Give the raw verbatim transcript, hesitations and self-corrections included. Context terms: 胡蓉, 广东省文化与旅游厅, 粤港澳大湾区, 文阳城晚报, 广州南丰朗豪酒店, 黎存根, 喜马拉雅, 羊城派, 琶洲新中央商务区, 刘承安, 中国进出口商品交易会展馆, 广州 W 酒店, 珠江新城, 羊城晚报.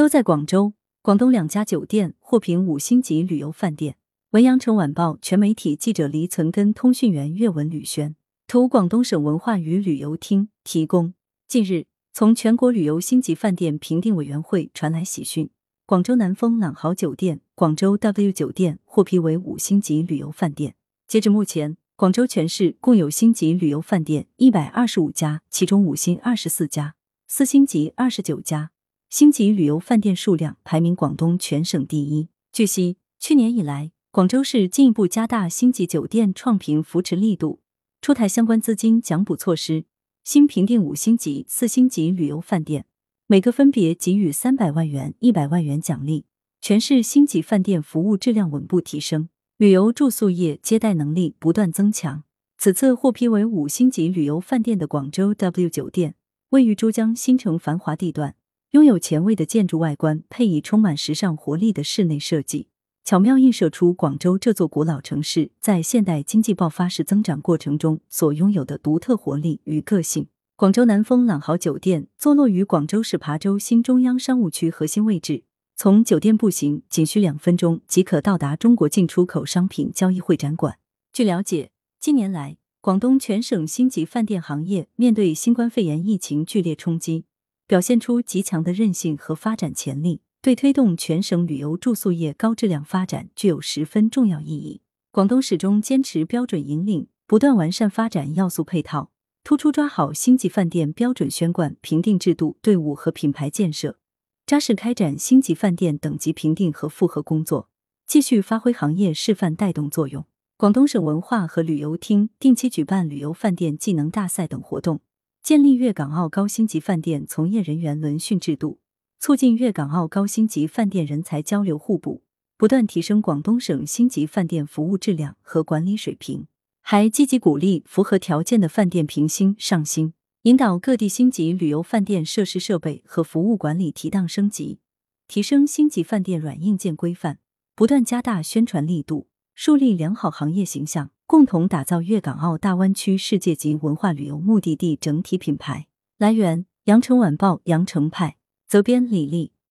都在广州，广东两家酒店获评五星级旅游饭店。文阳城晚报全媒体记者黎存根，通讯员岳文吕轩，图广东省文化与旅游厅提供。近日，从全国旅游星级饭店评定委员会传来喜讯，广州南丰朗豪酒店、广州 W 酒店获批为五星级旅游饭店。截至目前，广州全市共有星级旅游饭店一百二十五家，其中五星二十四家，四星级二十九家。星级旅游饭店数量排名广东全省第一。据悉，去年以来，广州市进一步加大星级酒店创评扶持力度，出台相关资金奖补措施，新评定五星级、四星级旅游饭店，每个分别给予三百万元、一百万元奖励。全市星级饭店服务质量稳步提升，旅游住宿业接待能力不断增强。此次获批为五星级旅游饭店的广州 W 酒店，位于珠江新城繁华地段，拥有前卫的建筑外观，配以充满时尚活力的室内设计，巧妙映射出广州这座古老城市在现代经济爆发式增长过程中所拥有的独特活力与个性。广州南丰朗豪酒店坐落于广州市琶洲新中央商务区核心位置，从酒店步行仅需两分钟即可到达中国进出口商品交易会展馆。据了解，近年来，广东全省星级饭店行业面对新冠肺炎疫情剧烈冲击，表现出极强的韧性和发展潜力，对推动全省旅游住宿业高质量发展具有十分重要意义。广东始终坚持标准引领，不断完善发展要素配套，突出抓好星级饭店标准宣贯、评定制度、队伍和品牌建设，扎实开展星级饭店等级评定和复核工作，继续发挥行业示范带动作用。广东省文化和旅游厅定期举办旅游饭店技能大赛等活动，建立粤港澳高星级饭店从业人员轮训制度，促进粤港澳高星级饭店人才交流互补，不断提升广东省星级饭店服务质量和管理水平，还积极鼓励符合条件的饭店评星上星，引导各地星级旅游饭店设施设备和服务管理提档升级，提升星级饭店软硬件规范，不断加大宣传力度，树立良好行业形象，共同打造粤港澳大湾区世界级文化旅游目的地整体品牌。来源：羊城晚报羊城派，责编李丽。